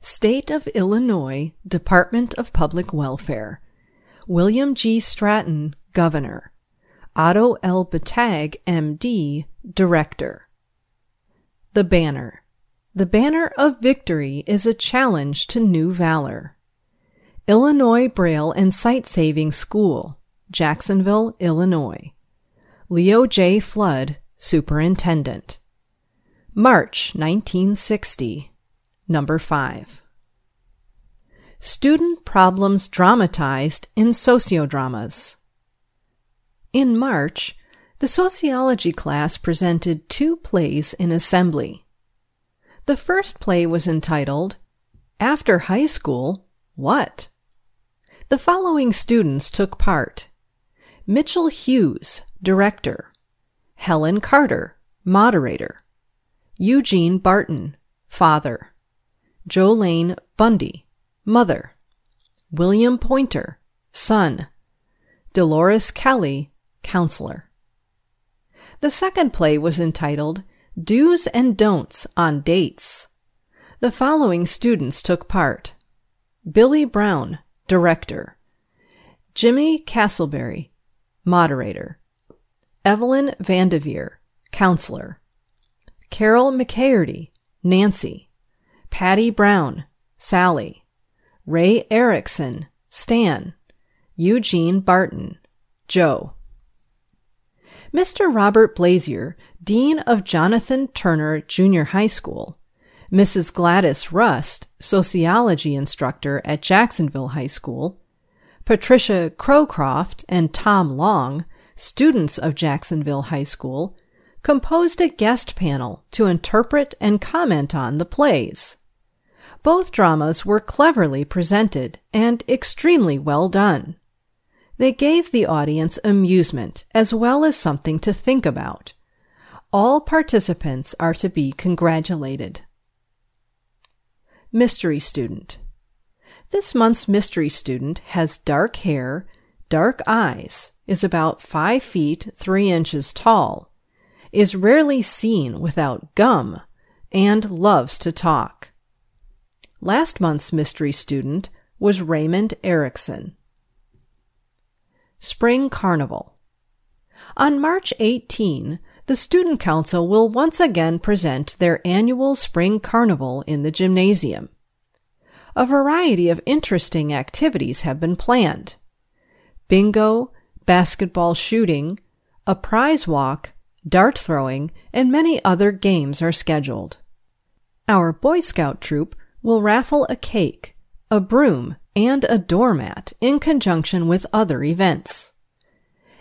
State of Illinois, Department of Public Welfare. William G. Stratton, Governor. Otto L. Batag, M.D., Director. The Banner. The Banner of Victory is a challenge to new valor. Illinois Braille and Sight-Saving School, Jacksonville, Illinois. Leo J. Flood, Superintendent. March 1960. Number 5. Student Problems Dramatized in Sociodramas. In March, the sociology class presented two plays in assembly. The first play was entitled, After High School, What? The following students took part. Mitchell Hughes, Director. Helen Carter, Moderator. Eugene Barton, Father. Jolaine Bundy, Mother. William Pointer, Son. Dolores Kelly, Counselor. The second play was entitled Do's and Don'ts on Dates. The following students took part. Billy Brown, Director. Jimmy Castleberry, Moderator. Evelyn Vanderveer, Counselor. Carol McCarty, Nancy. Patty Brown, Sally. Ray Erickson, Stan. Eugene Barton, Joe. Mr. Robert Blazier, Dean of Jonathan Turner Junior High School. Mrs. Gladys Rust, Sociology Instructor at Jacksonville High School. Patricia Crowcroft and Tom Long, students of Jacksonville High School, composed a guest panel to interpret and comment on the plays. Both dramas were cleverly presented and extremely well done. They gave the audience amusement as well as something to think about. All participants are to be congratulated. Mystery Student. This month's mystery student has dark hair, dark eyes, is about 5 feet 3 inches tall, is rarely seen without gum, and loves to talk. Last month's mystery student was Raymond Erickson. Spring Carnival. On March 18, the Student Council will once again present their annual Spring Carnival in the gymnasium. A variety of interesting activities have been planned. Bingo, basketball shooting, a prize walk, dart throwing, and many other games are scheduled. Our Boy Scout troop will raffle a cake, a broom, and a doormat in conjunction with other events.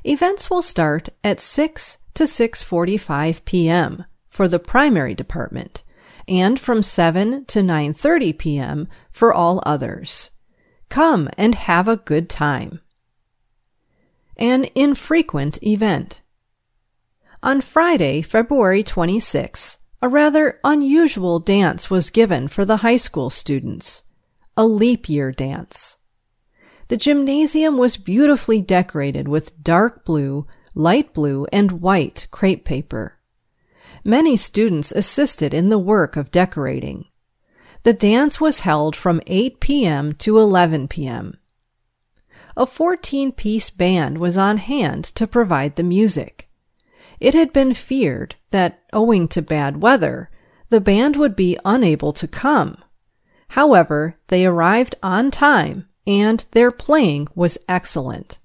Events will start at 6 to 6:45 p.m. for the primary department, and from 7 to 9:30 p.m. for all others. Come and have a good time. An infrequent event. On Friday, February 26, a rather unusual dance was given for the high school students, a leap year dance. The gymnasium was beautifully decorated with dark blue, light blue, and white crepe paper. Many students assisted in the work of decorating. The dance was held from 8 p.m. to 11 p.m. A 14-piece band was on hand to provide the music. It had been feared that, owing to bad weather, the band would be unable to come. However, they arrived on time, and their playing was excellent.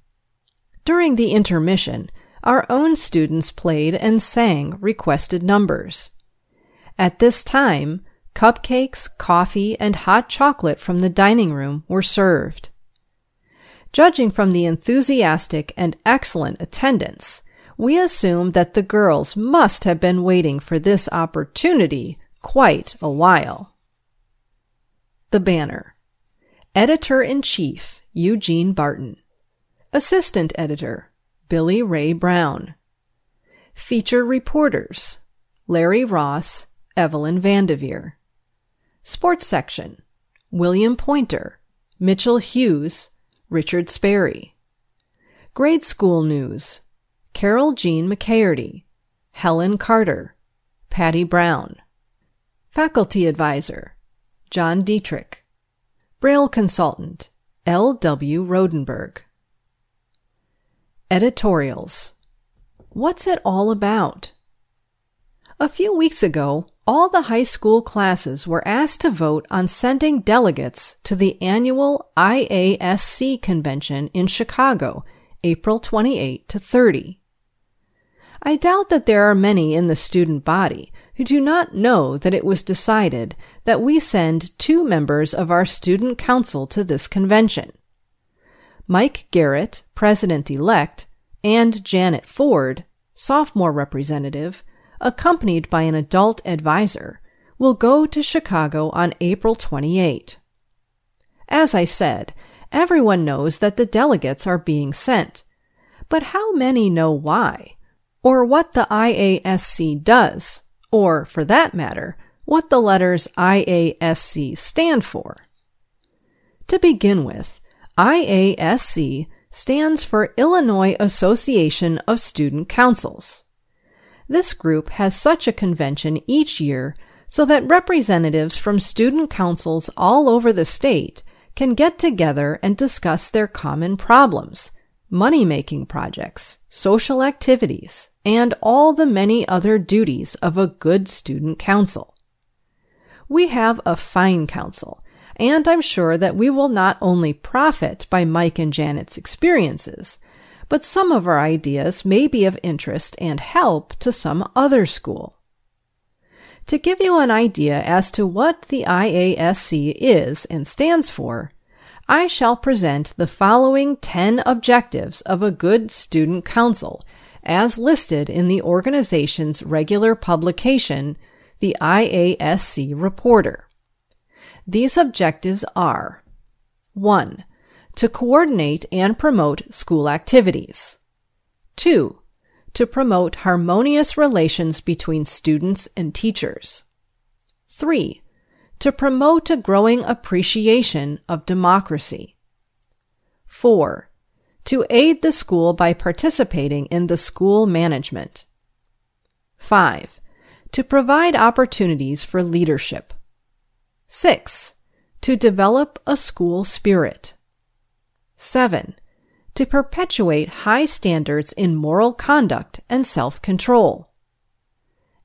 During the intermission, our own students played and sang requested numbers. At this time, cupcakes, coffee, and hot chocolate from the dining room were served. Judging from the enthusiastic and excellent attendance, we assume that the girls must have been waiting for this opportunity quite a while. The Banner. Editor-in-Chief, Eugene Barton. Assistant Editor, Billy Ray Brown. Feature Reporters, Larry Ross, Evelyn Vanderveer. Sports Section, William Pointer, Mitchell Hughes, Richard Sperry. Grade School News: Carol Jean McCarty, Helen Carter, Patty Brown. Faculty Advisor: John Dietrich. Braille Consultant: L. W. Rodenberg. Editorials: What's it all about? A few weeks ago, all the high school classes were asked to vote on sending delegates to the annual IASC convention in Chicago, April 28 to 30. I doubt that there are many in the student body who do not know that it was decided that we send 2 members of our student council to this convention. Mike Garrett, president-elect, and Janet Ford, sophomore representative, accompanied by an adult advisor, will go to Chicago on April 28. As I said, everyone knows that the delegates are being sent, but how many know why, or what the IASC does, or, for that matter, what the letters IASC stand for? To begin with, IASC stands for Illinois Association of Student Councils. This group has such a convention each year so that representatives from student councils all over the state can get together and discuss their common problems, money-making projects, social activities, and all the many other duties of a good student council. We have a fine council, and I'm sure that we will not only profit by Mike and Janet's experiences, but some of our ideas may be of interest and help to some other school. To give you an idea as to what the IASC is and stands for, I shall present the following 10 objectives of a good student council, as listed in the organization's regular publication, the IASC Reporter. These objectives are: 1. To coordinate and promote school activities. 2. To promote harmonious relations between students and teachers. 3. To promote a growing appreciation of democracy. 4. To aid the school by participating in the school management. 5. To provide opportunities for leadership. 6. To develop a school spirit. 7. To perpetuate high standards in moral conduct and self-control.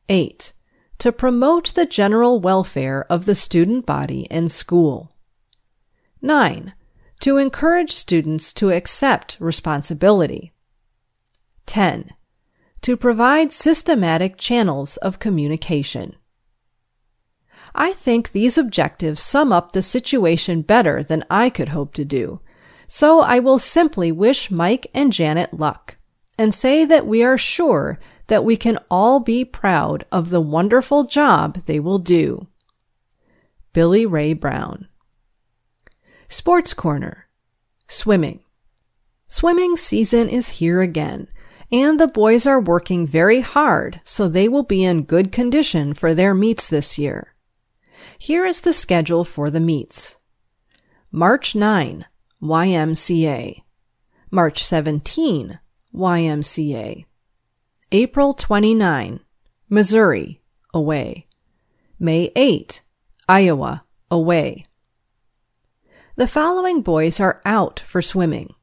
8. To promote the general welfare of the student body and school. 9. To encourage students to accept responsibility. 10. To provide systematic channels of communication. I think these objectives sum up the situation better than I could hope to do, so I will simply wish Mike and Janet luck and say that we are sure that we can all be proud of the wonderful job they will do. Billy Ray Brown. Sports Corner. Swimming. Swimming season is here again, and the boys are working very hard so they will be in good condition for their meets this year. Here is the schedule for the meets. March 9, YMCA. March 17, YMCA. April 29, Missouri, away. May 8, Iowa, away. The following boys are out for swimming: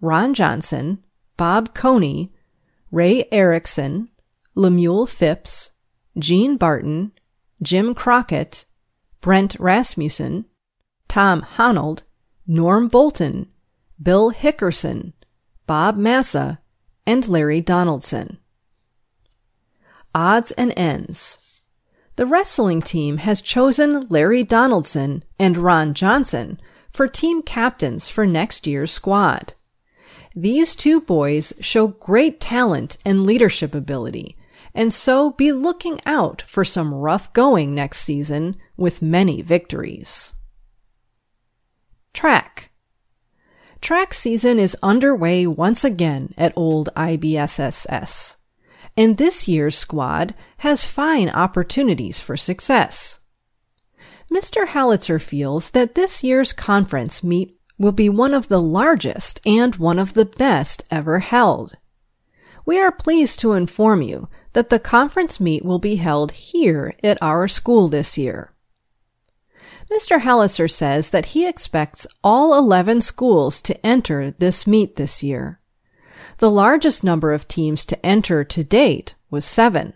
Ron Johnson, Bob Coney, Ray Erickson, Lemuel Phipps, Gene Barton, Jim Crockett, Brent Rasmussen, Tom Honnold, Norm Bolton, Bill Hickerson, Bob Massa, and Larry Donaldson. Odds and ends. The wrestling team has chosen Larry Donaldson and Ron Johnson for team captains for next year's squad. These 2 boys show great talent and leadership ability, and so be looking out for some rough going next season with many victories. Track. Track season is underway once again at Old IBSSS, and this year's squad has fine opportunities for success. Mr. Hallitzer feels that this year's conference meet will be one of the largest and one of the best ever held. We are pleased to inform you that the conference meet will be held here at our school this year. Mr. Hallitzer says that he expects all 11 schools to enter this meet this year. The largest number of teams to enter to date was 7.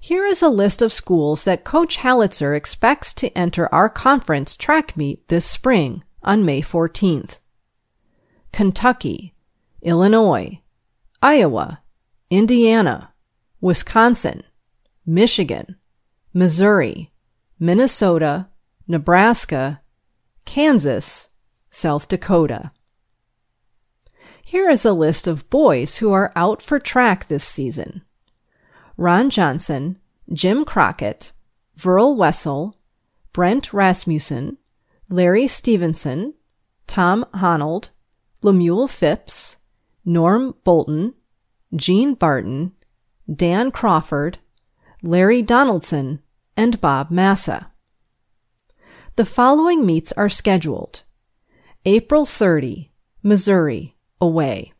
Here is a list of schools that Coach Hallitzer expects to enter our conference track meet this spring on May 14th. Kentucky, Illinois, Iowa, Indiana, Wisconsin, Michigan, Missouri, Minnesota, Nebraska, Kansas, South Dakota. Here is a list of boys who are out for track this season: Ron Johnson, Jim Crockett, Verl Wessel, Brent Rasmussen, Larry Stevenson, Tom Honnold, Lemuel Phipps, Norm Bolton, Gene Barton, Dan Crawford, Larry Donaldson, and Bob Massa. The following meets are scheduled: April 30, Missouri, away.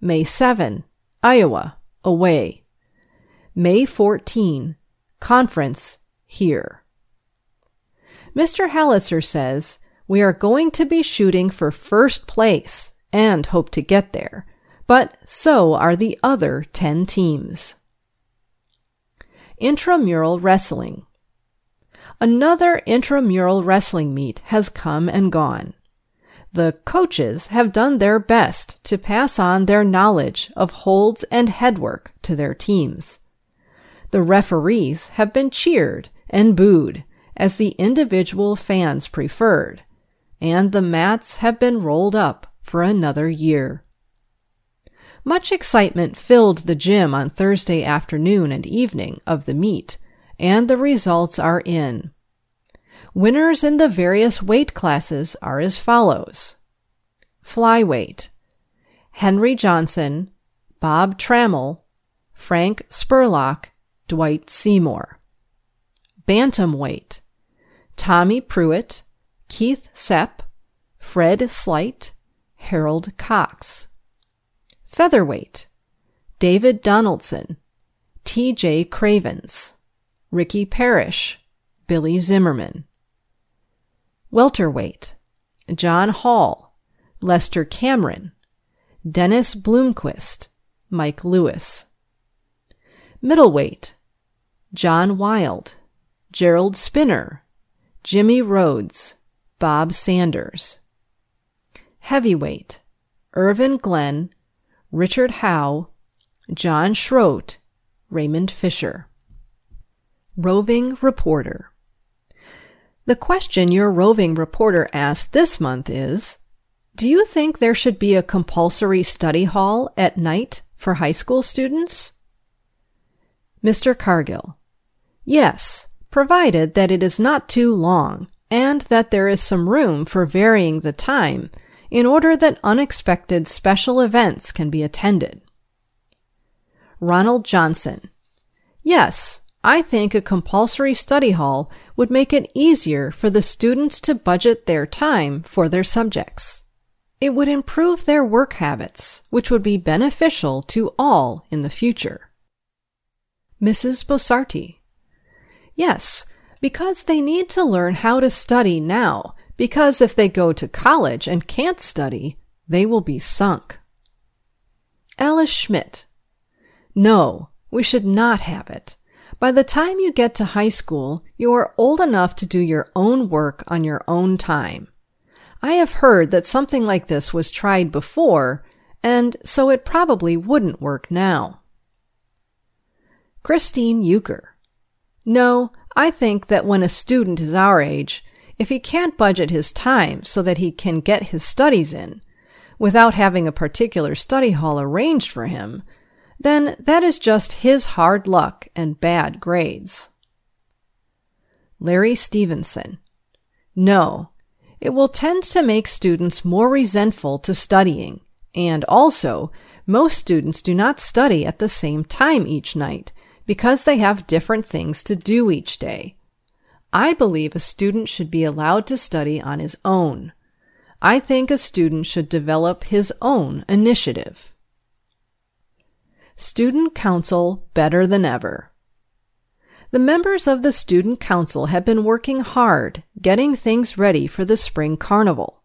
May 7, Iowa, away. May 14, conference, here. Mr. Hallitzer says, "We are going to be shooting for first place and hope to get there, but so are the other 10 teams." Intramural wrestling. Another intramural wrestling meet has come and gone. The coaches have done their best to pass on their knowledge of holds and headwork to their teams. The referees have been cheered and booed as the individual fans preferred, and the mats have been rolled up for another year. Much excitement filled the gym on Thursday afternoon and evening of the meet, and the results are in. Winners in the various weight classes are as follows: flyweight, Henry Johnson, Bob Trammell, Frank Spurlock, Dwight Seymour. Bantamweight, Tommy Pruitt, Keith Sepp, Fred Slight, Harold Cox. Featherweight, David Donaldson, T.J. Cravens, Ricky Parrish, Billy Zimmerman. Welterweight, John Hall, Lester Cameron, Dennis Bloomquist, Mike Lewis. Middleweight, John Wild, Gerald Spinner, Jimmy Rhodes, Bob Sanders. Heavyweight, Irvin Glenn, Richard Howe, John Schroet, Raymond Fisher. Roving reporter. The question your roving reporter asked this month is, do you think there should be a compulsory study hall at night for high school students? Mr. Cargill: yes, provided that it is not too long and that there is some room for varying the time in order that unexpected special events can be attended. Ronald Johnson: yes, I think a compulsory study hall would make it easier for the students to budget their time for their subjects. It would improve their work habits, which would be beneficial to all in the future. Mrs. Bossarti: yes, because they need to learn how to study now, because if they go to college and can't study, they will be sunk. Alice Schmidt: no, we should not have it. By the time you get to high school, you are old enough to do your own work on your own time. I have heard that something like this was tried before, and so it probably wouldn't work now. Christine Euchre: no, I think that when a student is our age, if he can't budget his time so that he can get his studies in, without having a particular study hall arranged for him, then that is just his hard luck and bad grades. Larry Stevenson: no, it will tend to make students more resentful to studying, and also, most students do not study at the same time each night, because they have different things to do each day. I believe a student should be allowed to study on his own. I think a student should develop his own initiative. Student Council better than ever. The members of the Student Council have been working hard, getting things ready for the Spring Carnival.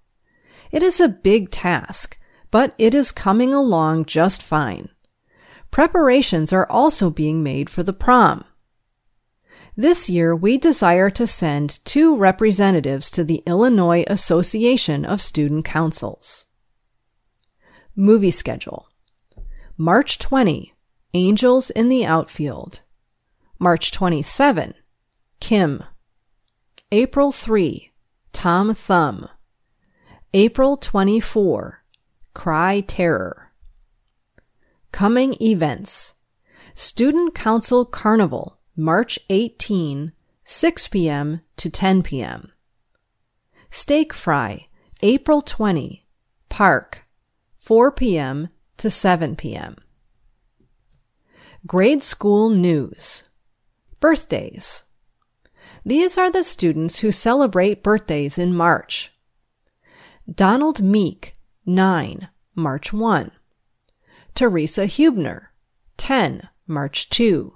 It is a big task, but it is coming along just fine. Preparations are also being made for the prom. This year, we desire to send 2 representatives to the Illinois Association of Student Councils. Movie schedule. March 20, Angels in the Outfield. March 27, Kim. April 3, Tom Thumb. April 24, Cry Terror. Coming events. Student Council Carnival, March 18, 6 p.m. to 10 p.m. Steak Fry, April 20, Park, 4 p.m. to 7 p.m. Grade School News. Birthdays. These are the students who celebrate birthdays in March. Donald Meek, 9, March 1. Teresa Hubner, 10, March 2.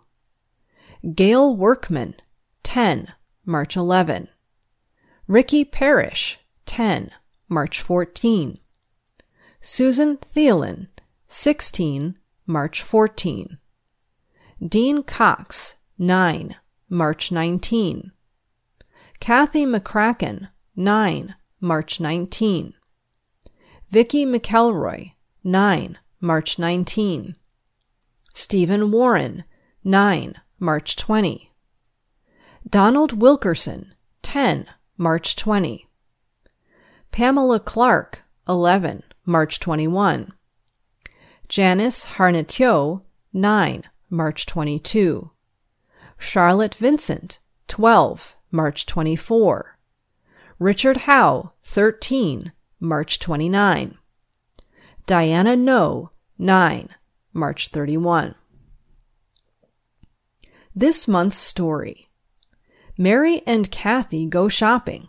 Gail Workman, 10, March 11. Ricky Parrish, 10, March 14. Susan Thielen, 16, March 14. Dean Cox, 9, March 19. Kathy McCracken, 9, March 19. Vicki McElroy, 9, March 19. Stephen Warren, 9, March 20. Donald Wilkerson, 10, March 20. Pamela Clark, 11, March 21. Janice Harnetieux, 9, March 22. Charlotte Vincent, 12, March 24. Richard Howe, 13, March 29. Diana Noe, 9, March 31. This month's story. Mary and Kathy go shopping.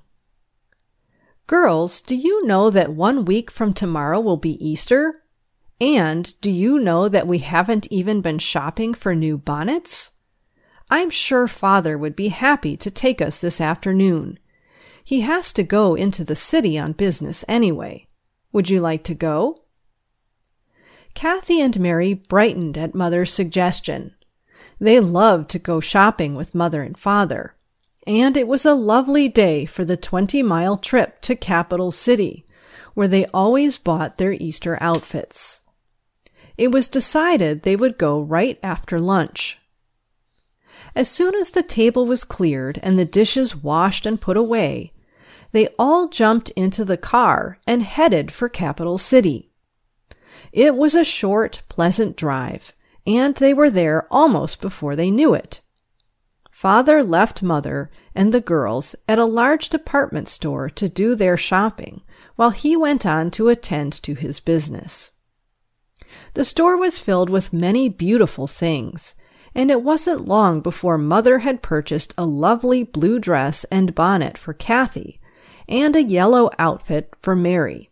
Girls, do you know that 1 week from tomorrow will be Easter? And do you know that we haven't even been shopping for new bonnets? I'm sure Father would be happy to take us this afternoon. He has to go into the city on business anyway. Would you like to go? Kathy and Mary brightened at Mother's suggestion. They loved to go shopping with Mother and Father, and it was a lovely day for the 20-mile trip to Capital City, where they always bought their Easter outfits. It was decided they would go right after lunch. As soon as the table was cleared and the dishes washed and put away, they all jumped into the car and headed for Capital City. It was a short, pleasant drive, and they were there almost before they knew it. Father left Mother and the girls at a large department store to do their shopping, while he went on to attend to his business. The store was filled with many beautiful things, and it wasn't long before Mother had purchased a lovely blue dress and bonnet for Kathy, and a yellow outfit for Mary.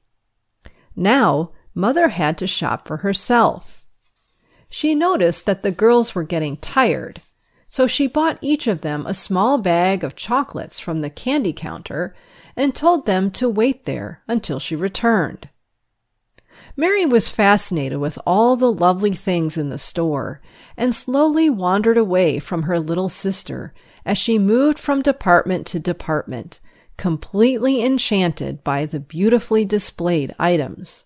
Now, Mother had to shop for herself. She noticed that the girls were getting tired, so she bought each of them a small bag of chocolates from the candy counter and told them to wait there until she returned. Mary was fascinated with all the lovely things in the store and slowly wandered away from her little sister as she moved from department to department, completely enchanted by the beautifully displayed items.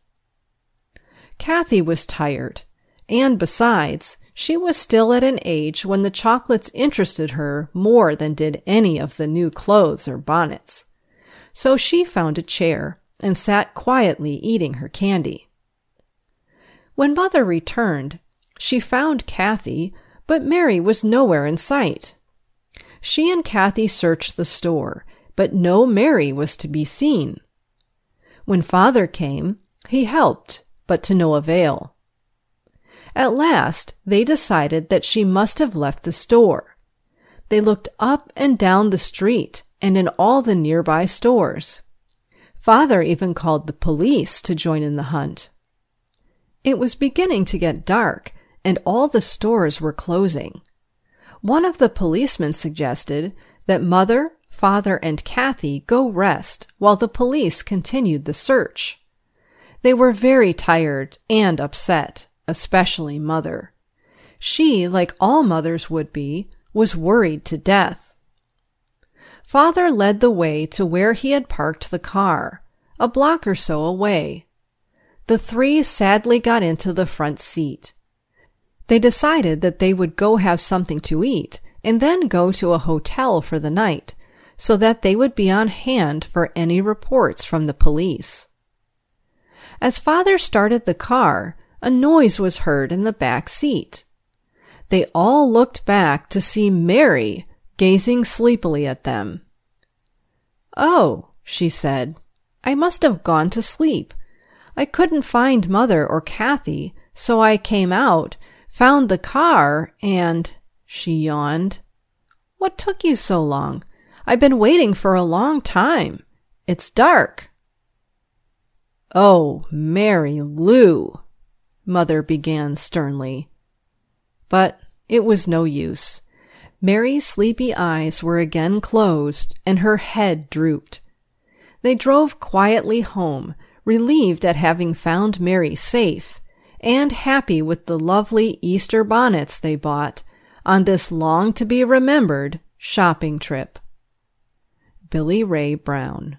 Kathy was tired. And besides, she was still at an age when the chocolates interested her more than did any of the new clothes or bonnets. So she found a chair and sat quietly eating her candy. When Mother returned, she found Kathy, but Mary was nowhere in sight. She and Kathy searched the store, but no Mary was to be seen. When Father came, he helped, but to no avail. At last, they decided that she must have left the store. They looked up and down the street and in all the nearby stores. Father even called the police to join in the hunt. It was beginning to get dark, and all the stores were closing. One of the policemen suggested that Mother, Father, and Kathy go rest while the police continued the search. They were very tired and upset, especially Mother. She, like all mothers would be, was worried to death. Father led the way to where he had parked the car, a block or so away. The three sadly got into the front seat. They decided that they would go have something to eat and then go to a hotel for the night, so that they would be on hand for any reports from the police. As Father started the car, a noise was heard in the back seat. They all looked back to see Mary gazing sleepily at them. "Oh," she said, "I must have gone to sleep. I couldn't find Mother or Kathy, so I came out, found the car, and—" she yawned. "What took you so long? I've been waiting for a long time. It's dark." "Oh, Mary Lou," Mother began sternly. But it was no use. Mary's sleepy eyes were again closed, and her head drooped. They drove quietly home, relieved at having found Mary safe, and happy with the lovely Easter bonnets they bought on this long-to-be-remembered shopping trip. Billy Ray Brown.